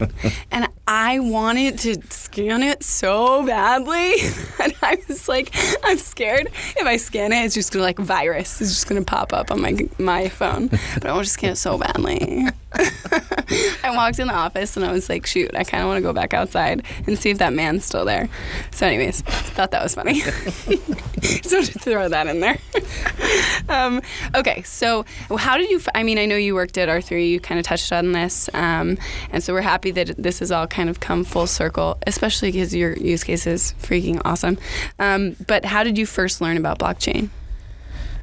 And I wanted to scan it so badly. And I was like, I'm scared. If I scan it, it's just going to, like, virus. It's just going to pop up on my my phone. But I want to scan it so badly. I walked in the office, and I was like, shoot, I kind of want to go back outside and see if that man's still there. So anyways, thought that was funny. So to throw that in there. um, okay, so how did you, f- I mean, I know you worked at R three. You kind of touched on this. Um, and so we're happy that this has all kind of come full circle, especially because your use case is freaking awesome. Um, but how did you first learn about blockchain?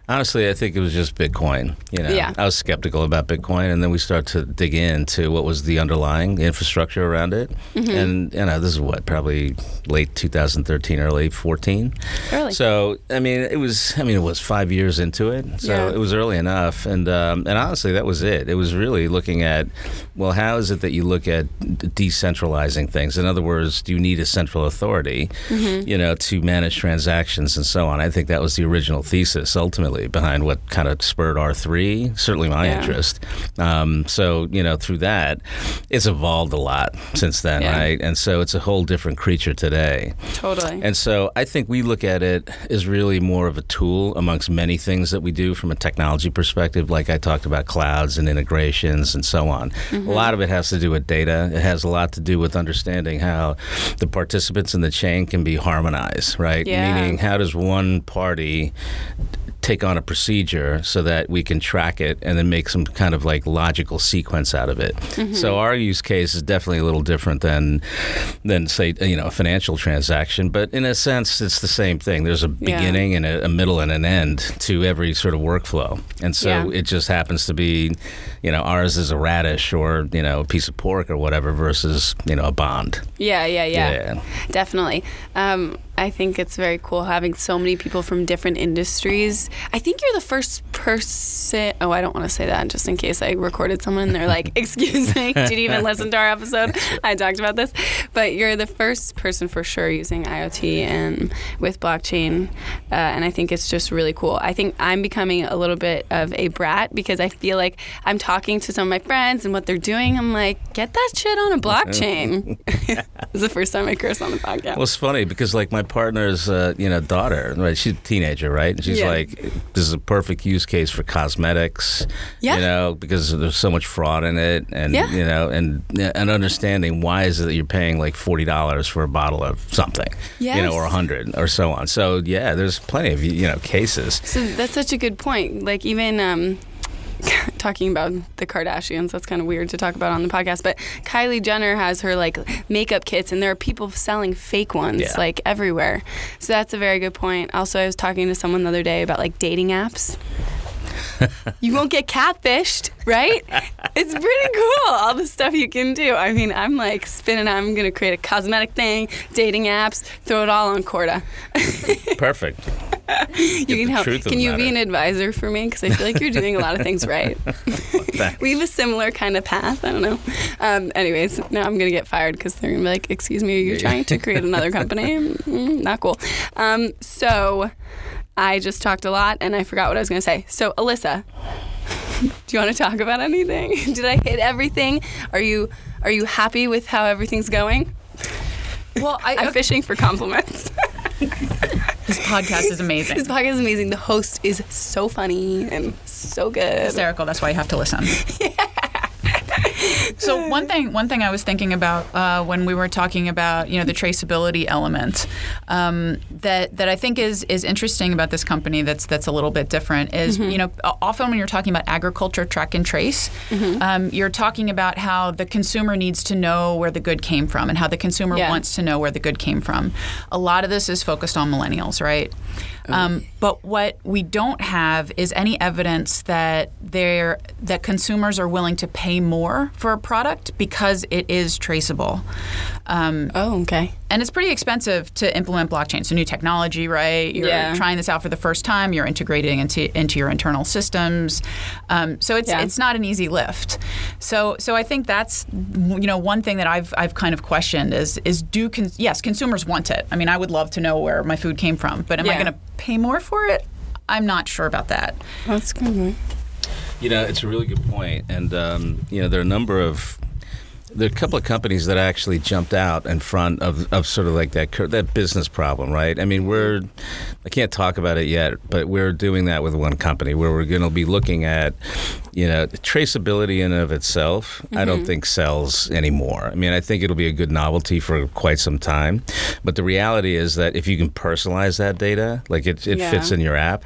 Honestly, I think it was just Bitcoin. You know, yeah. I was skeptical about Bitcoin, and then we start to dig into what was the underlying infrastructure around it. Mm-hmm. And you know, this is what probably late two thousand thirteen, early fourteen. Early. So I mean, it was. I mean, it was five years into it, so yeah. it was early enough. And um, and honestly, that was it. It was really looking at, well, how is it that you look at decentralizing things? In other words, do you need a central authority, mm-hmm. you know, to manage transactions and so on? I think that was the original thesis, ultimately. Behind what kind of spurred R three, certainly my yeah. interest. Um, so, you know, through that, it's evolved a lot since then, yeah. right? And so it's a whole different creature today. Totally. And so I think we look at it as really more of a tool amongst many things that we do from a technology perspective, like I talked about clouds and integrations and so on. Mm-hmm. A lot of it has to do with data. It has a lot to do with understanding how the participants in the chain can be harmonized, right? Yeah. Meaning, how does one party take on a procedure so that we can track it and then make some kind of like logical sequence out of it. Mm-hmm. So our use case is definitely a little different than than say, you know, a financial transaction, but in a sense it's the same thing. There's a beginning yeah. and a, a middle and an end to every sort of workflow. And so yeah. it just happens to be, you know, ours is a radish or, you know, a piece of pork or whatever versus, you know, a bond. Yeah, yeah, yeah. yeah. Definitely. Um, I think it's very cool having so many people from different industries. I think you're the first person. Oh, I don't want to say that just in case I recorded someone and they're like, excuse me, did you even listen to our episode? I talked about this. But you're the first person for sure using IoT and with blockchain. Uh, and I think it's just really cool. I think I'm becoming a little bit of a brat because I feel like I'm talking to some of my friends and what they're doing. I'm like, get that shit on a blockchain. It's the first time I curse on the podcast. Well, it's funny because like my partner's, uh, you know, daughter. Right? She's a teenager, right? And she's yeah. like, this is a perfect use case for cosmetics. Yeah. You know, because there's so much fraud in it, and yeah. you know, and and understanding why is it that you're paying like forty dollars for a bottle of something, yes. you know, or a hundred or so on. So yeah, there's plenty of you know cases. So that's such a good point. Like even. Um talking about the Kardashians, that's kind of weird to talk about on the podcast, but Kylie Jenner has her like makeup kits, and there are people selling fake ones yeah. like everywhere. So that's a very good point. Also, I was talking to someone the other day about like dating apps. You won't get catfished, right? It's pretty cool, all the stuff you can do. I mean, I'm like spinning. I'm going to create a cosmetic thing, dating apps, throw it all on Corda. Perfect. You get can help. Can you matter. be an advisor for me? Because I feel like you're doing a lot of things right. We have a similar kind of path. I don't know. Um, anyways, now I'm going to get fired because they're going to be like, excuse me, are you trying to create another company? Mm, not cool. Um, so... I just talked a lot, and I forgot what I was going to say. So, Alyssa, do you want to talk about anything? Did I hit everything? Are you are you happy with how everything's going? Well, I, I'm okay. fishing for compliments. This podcast is amazing. This podcast is amazing. The host is so funny and so good. Hysterical. That's why you have to listen. Yeah. So one thing, one thing I was thinking about uh, when we were talking about, you know, the traceability element um, that that I think is is interesting about this company that's that's a little bit different is, mm-hmm. you know, often when you're talking about agriculture track and trace, mm-hmm. um, you're talking about how the consumer needs to know where the good came from and how the consumer yeah. wants to know where the good came from. A lot of this is focused on millennials, right? Um, but what we don't have is any evidence that they're that consumers are willing to pay more for a product because it is traceable. Um, oh, okay. And it's pretty expensive to implement blockchain. So new technology, right? You're yeah. trying this out for the first time. You're integrating into into your internal systems. Um, so it's yeah. it's not an easy lift. So so I think that's you know one thing that I've I've kind of questioned is is do con- yes consumers want it. I mean, I would love to know where my food came from, but am yeah. I going to pay more for it? I'm not sure about that. That's good. You know, it's a really good point. And, um, you know, there are a number of, there are a couple of companies that actually jumped out in front of, of sort of like that that business problem, right? I mean, we're, I can't talk about it yet, but we're doing that with one company where we're going to be looking at, you know, traceability in and of itself, mm-hmm. I don't think sells anymore. I mean, I think it'll be a good novelty for quite some time. But the reality is that if you can personalize that data, like it, it yeah. fits in your app,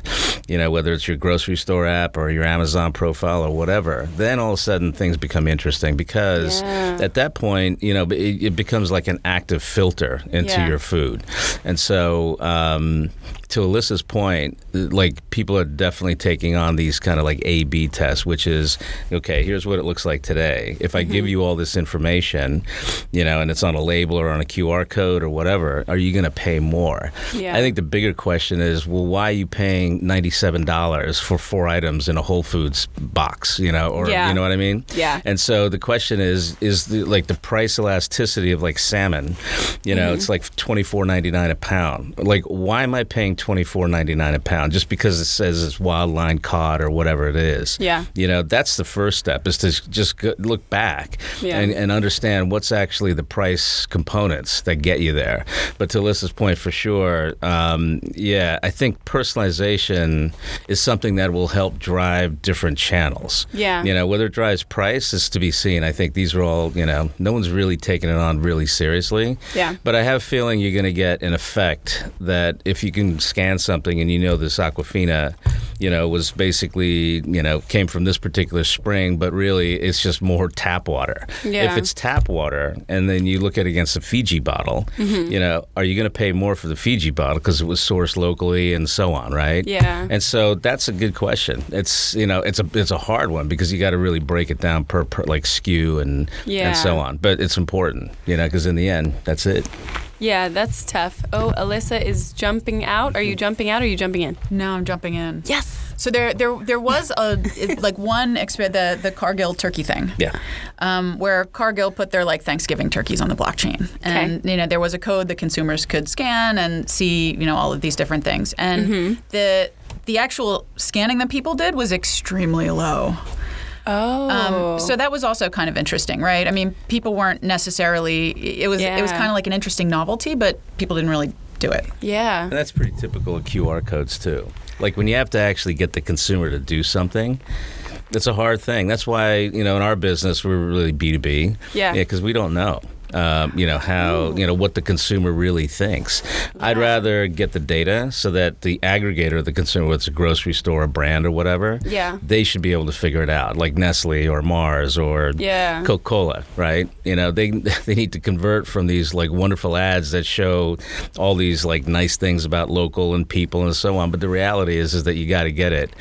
you know, whether it's your grocery store app or your Amazon profile or whatever, then all of a sudden things become interesting because yeah. at that point, you know, it, it becomes like an active filter into yeah. your food. And so um, to Alyssa's point, like people are definitely taking on these kind of like A B tests, which is, okay, here's what it looks like today. If I mm-hmm. give you all this information, you know, and it's on a label or on a Q R code or whatever, are you going to pay more? Yeah. I think the bigger question is, well, why are you paying ninety-seven dollars for four items in a Whole Foods box, you know, or yeah. you know what I mean? Yeah. And so the question is, is the, like the price elasticity of like salmon, you know, mm-hmm. it's like twenty-four ninety-nine a pound. Like, why am I paying twenty-four ninety-nine a pound just because it says it's wildline caught or whatever it is? Yeah. You know, that's the first step is to just go, look back yeah. and, and understand what's actually the price components that get you there. But to Alyssa's point, for sure, um, yeah, I think personalization is something that will help drive different channels. Yeah. You know, whether it drives price is to be seen. I think these are all, you know, no one's really taking it on really seriously. Yeah. But I have a feeling you're going to get an effect that if you can scan something and you know this Aquafina, you know, was basically, you know, came from this particular spring, but really it's just more tap water. Yeah. If it's tap water and then you look at it against a Fiji bottle, mm-hmm. you know, are you going to pay more for the Fiji bottle because it was sourced locally and so on, right? Yeah. And so that's a good question. It's, you know, it's a it's a hard one because you got to really break it down per, per like S K U and yeah. and so on. But it's important, you know, because in the end, that's it. Yeah, that's tough. Oh, Alyssa is jumping out. Are you jumping out or are you jumping in? No, I'm jumping in. Yes. So there there, there was a it, like one exp- the the Cargill turkey thing. Yeah. Um, where Cargill put their like Thanksgiving turkeys on the blockchain. And okay. you know, there was a code that consumers could scan and see, you know, all of these different things. And mm-hmm. the the actual scanning that people did was extremely low. Oh. Um, so that was also kind of interesting, right? I mean, people weren't necessarily, it was yeah. it was kind of like an interesting novelty, but people didn't really do it. Yeah. And that's pretty typical of Q R codes, too. Like, when you have to actually get the consumer to do something, it's a hard thing. That's why, you know, in our business, we're really B two B. Yeah. Yeah, because we don't know. Um, you know, how, you know, what the consumer really thinks. Yeah. I'd rather get the data so that the aggregator, the consumer, whether it's a grocery store, a brand or whatever, yeah. they should be able to figure it out, like Nestle or Mars or yeah. Coca-Cola, right? You know, they they need to convert from these, like, wonderful ads that show all these, like, nice things about local and people and so on. But the reality is is that you got to get it,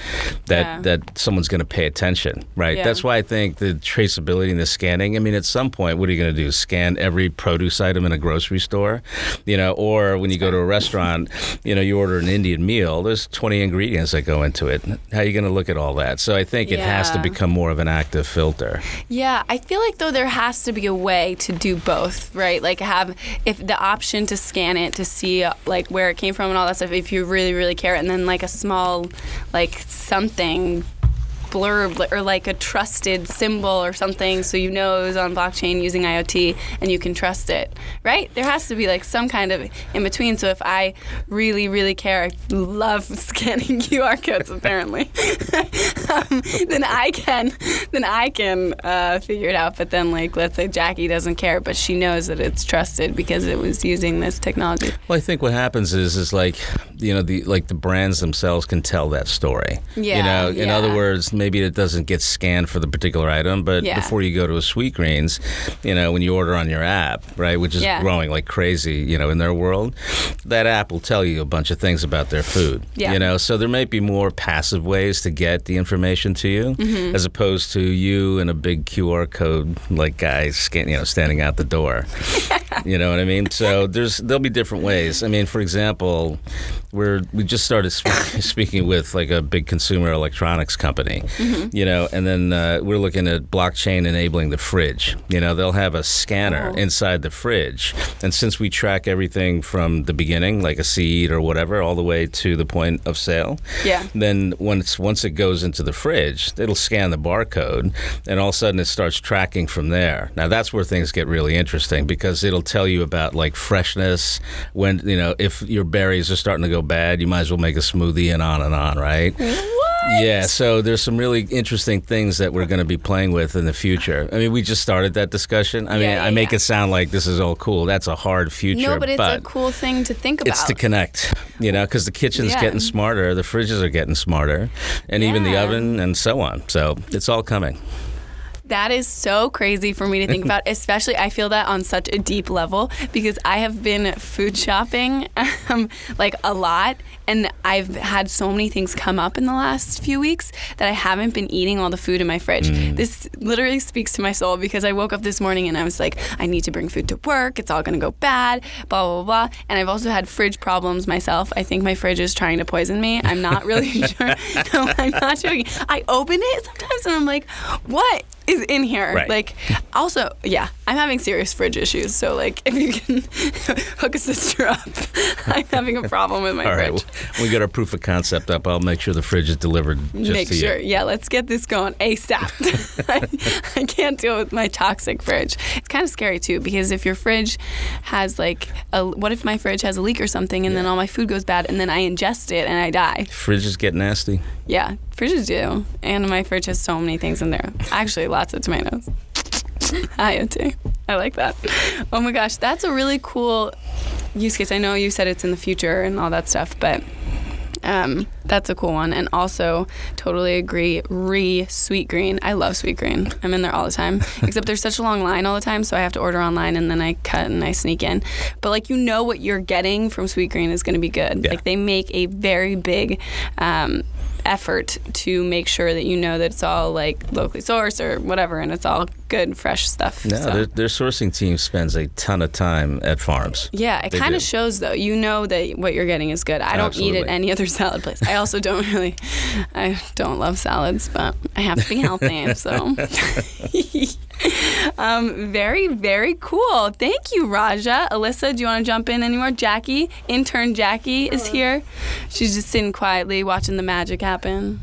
that, yeah. that someone's going to pay attention, right? Yeah. That's why I think the traceability and the scanning, I mean, at some point, what are you going to do, scan every produce item in a grocery store, you know, or when you go to a restaurant, you know, you order an Indian meal, there's twenty ingredients that go into it. How are you going to look at all that? So I think yeah. it has to become more of an active filter. Yeah, I feel like, though, there has to be a way to do both, right? Like, have if the option to scan it to see, like, where it came from and all that stuff, if you really, really care, and then, like, a small, like, something blurb or like a trusted symbol or something, so you know it was on blockchain using I O T and you can trust it, right? There has to be like some kind of in between. So if I really, really care, I love scanning Q R codes apparently, um, then I can then I can uh, figure it out. But then, like, let's say Jackie doesn't care, but she knows that it's trusted because it was using this technology. Well, I think what happens is is like, you know, the like the brands themselves can tell that story. Yeah. You know, in yeah. other words, maybe it doesn't get scanned for the particular item, but yeah. before you go to a Sweetgreen's, you know, when you order on your app, right, which is yeah. growing like crazy, you know, in their world, that app will tell you a bunch of things about their food, yeah. you know, so there might be more passive ways to get the information to you, mm-hmm. as opposed to you and a big Q R code like guy, scan, you know, standing out the door, you know what I mean? So there's there'll be different ways. I mean, for example, we're we just started sp- speaking with like a big consumer electronics company. Mm-hmm. You know, and then uh, we're looking at blockchain enabling the fridge. You know, they'll have a scanner oh. inside the fridge. And since we track everything from the beginning, like a seed or whatever, all the way to the point of sale, yeah. then once, once it goes into the fridge, it'll scan the barcode, and all of a sudden it starts tracking from there. Now, that's where things get really interesting, because it'll tell you about, like, freshness, when, you know, if your berries are starting to go bad, you might as well make a smoothie, and on and on, right? Yeah, so there's some really interesting things that we're going to be playing with in the future. I mean, we just started that discussion. I mean, yeah, yeah, I make yeah. it sound like this is all cool. That's a hard future. No, but it's but a cool thing to think about. It's to connect, you know, because the kitchen's yeah. getting smarter, the fridges are getting smarter, and yeah. even the oven and so on. So it's all coming. That is so crazy for me to think about, especially I feel that on such a deep level, because I have been food shopping um, like a lot, and I've had so many things come up in the last few weeks that I haven't been eating all the food in my fridge. Mm. This literally speaks to my soul, because I woke up this morning and I was like, I need to bring food to work. It's all going to go bad, blah, blah, blah. And I've also had fridge problems myself. I think my fridge is trying to poison me. I'm not really sure. No, I'm not joking. I open it sometimes and I'm like, what is in here? Right. Like, also, yeah, I'm having serious fridge issues. So, like, if you can hook a sister up, I'm having a problem with my all fridge. Right, well, we got our proof of concept up. I'll make sure the fridge is delivered just make to sure. you. Yeah, let's get this going ASAP. I, I can't deal with my toxic fridge. It's kind of scary, too, because if your fridge has, like, a, what if my fridge has a leak or something, and yeah. then all my food goes bad, and then I ingest it and I die? Fridges get nasty. Yeah, fridges do. And my fridge has so many things in there. Actually, lots of tomatoes. I O T. I like that. Oh my gosh, that's a really cool use case. I know you said it's in the future and all that stuff, but um, that's a cool one. And also, totally agree, re Sweetgreen. I love Sweetgreen. I'm in there all the time, except there's such a long line all the time, so I have to order online, and then I cut and I sneak in. But, like, you know what you're getting from Sweetgreen is going to be good. Yeah. Like, they make a very big um, effort to make sure that you know that it's all, like, locally sourced or whatever, and it's all good, fresh stuff. No, so. their, their sourcing team spends a ton of time at farms. Yeah, it kind of shows, though. You know that what you're getting is good. I don't Absolutely. eat at any other salad place. I also don't really, I don't love salads, but I have to be healthy, so. um, very, very cool. Thank you, Raja. Alyssa, do you want to jump in anymore? Jackie, intern Jackie is here. She's just sitting quietly watching the magic happen.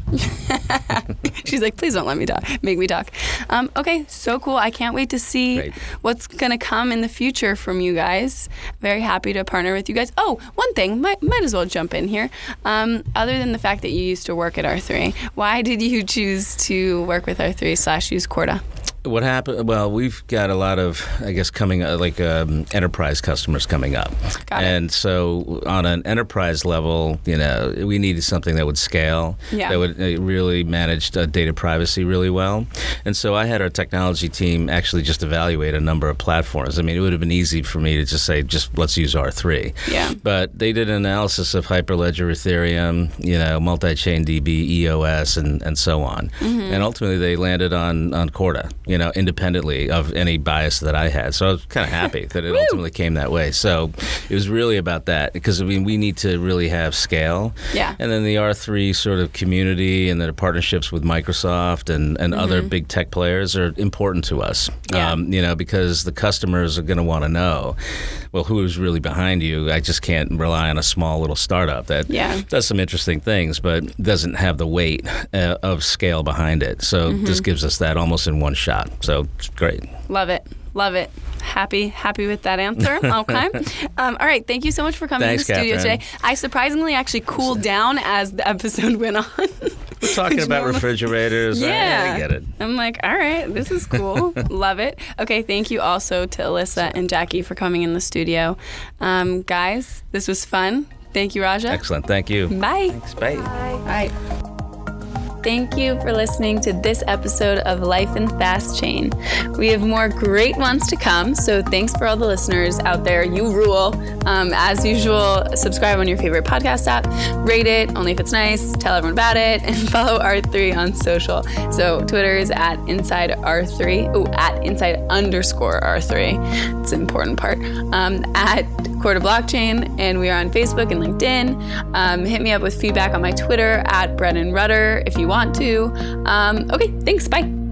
She's like, please don't let me talk. Make me talk. Um, okay, so cool. I can't wait to see Great. what's going to come in the future from you guys. Very happy to partner with you guys. Oh, one thing, might, might as well jump in here. Um, other than the fact that you used to work at R three, why did you choose to work with R three slash use Corda? What happened? Well, we've got a lot of, I guess, coming uh, like um, enterprise customers coming up, got and it. so on an enterprise level, you know, we needed something that would scale, yeah. that would uh, really manage uh, data privacy really well. And so I had our technology team actually just evaluate a number of platforms. I mean, it would have been easy for me to just say, just let's use R three. Yeah. But they did an analysis of Hyperledger, Ethereum, you know, multi-chain D B, E O S, and and so on. Mm-hmm. And ultimately, they landed on on Corda. You You know, independently of any bias that I had. So I was kind of happy that it ultimately came that way. So it was really about that because, I mean, we need to really have scale. Yeah. And then the R three sort of community and the partnerships with Microsoft and, and mm-hmm. other big tech players are important to us, yeah. um, you know, because the customers are going to want to know, well, who is really behind you? I just can't rely on a small little startup that yeah. does some interesting things but doesn't have the weight uh, of scale behind it. So mm-hmm. this gives us that almost in one shot. So it's great. Love it. Love it. Happy, happy with that answer. Okay. Um, all right. Thank you so much for coming Thanks, to the Catherine. studio today. I surprisingly actually cooled down as the episode went on. We're talking about normal. refrigerators. Yeah. I, I get it. I'm like, all right, this is cool. Love it. Okay. Thank you also to Alyssa and Jackie for coming in the studio. Um, guys, this was fun. Thank you, Raja. Excellent. Thank you. Bye. Thanks. Bye. Bye. Bye. Thank you for listening to this episode of Life in Fast Chain. We have more great ones to come, so thanks for all the listeners out there. You rule. Um, as usual, subscribe on your favorite podcast app, rate it, only if it's nice, tell everyone about it, and follow R three on social. So Twitter is at inside R three, oh, at inside underscore R three. It's an important part. Um, at Corda Blockchain, and we are on Facebook and LinkedIn. Um, hit me up with feedback on my Twitter at Brennan Rutter if you want to. Um, okay, thanks. Bye.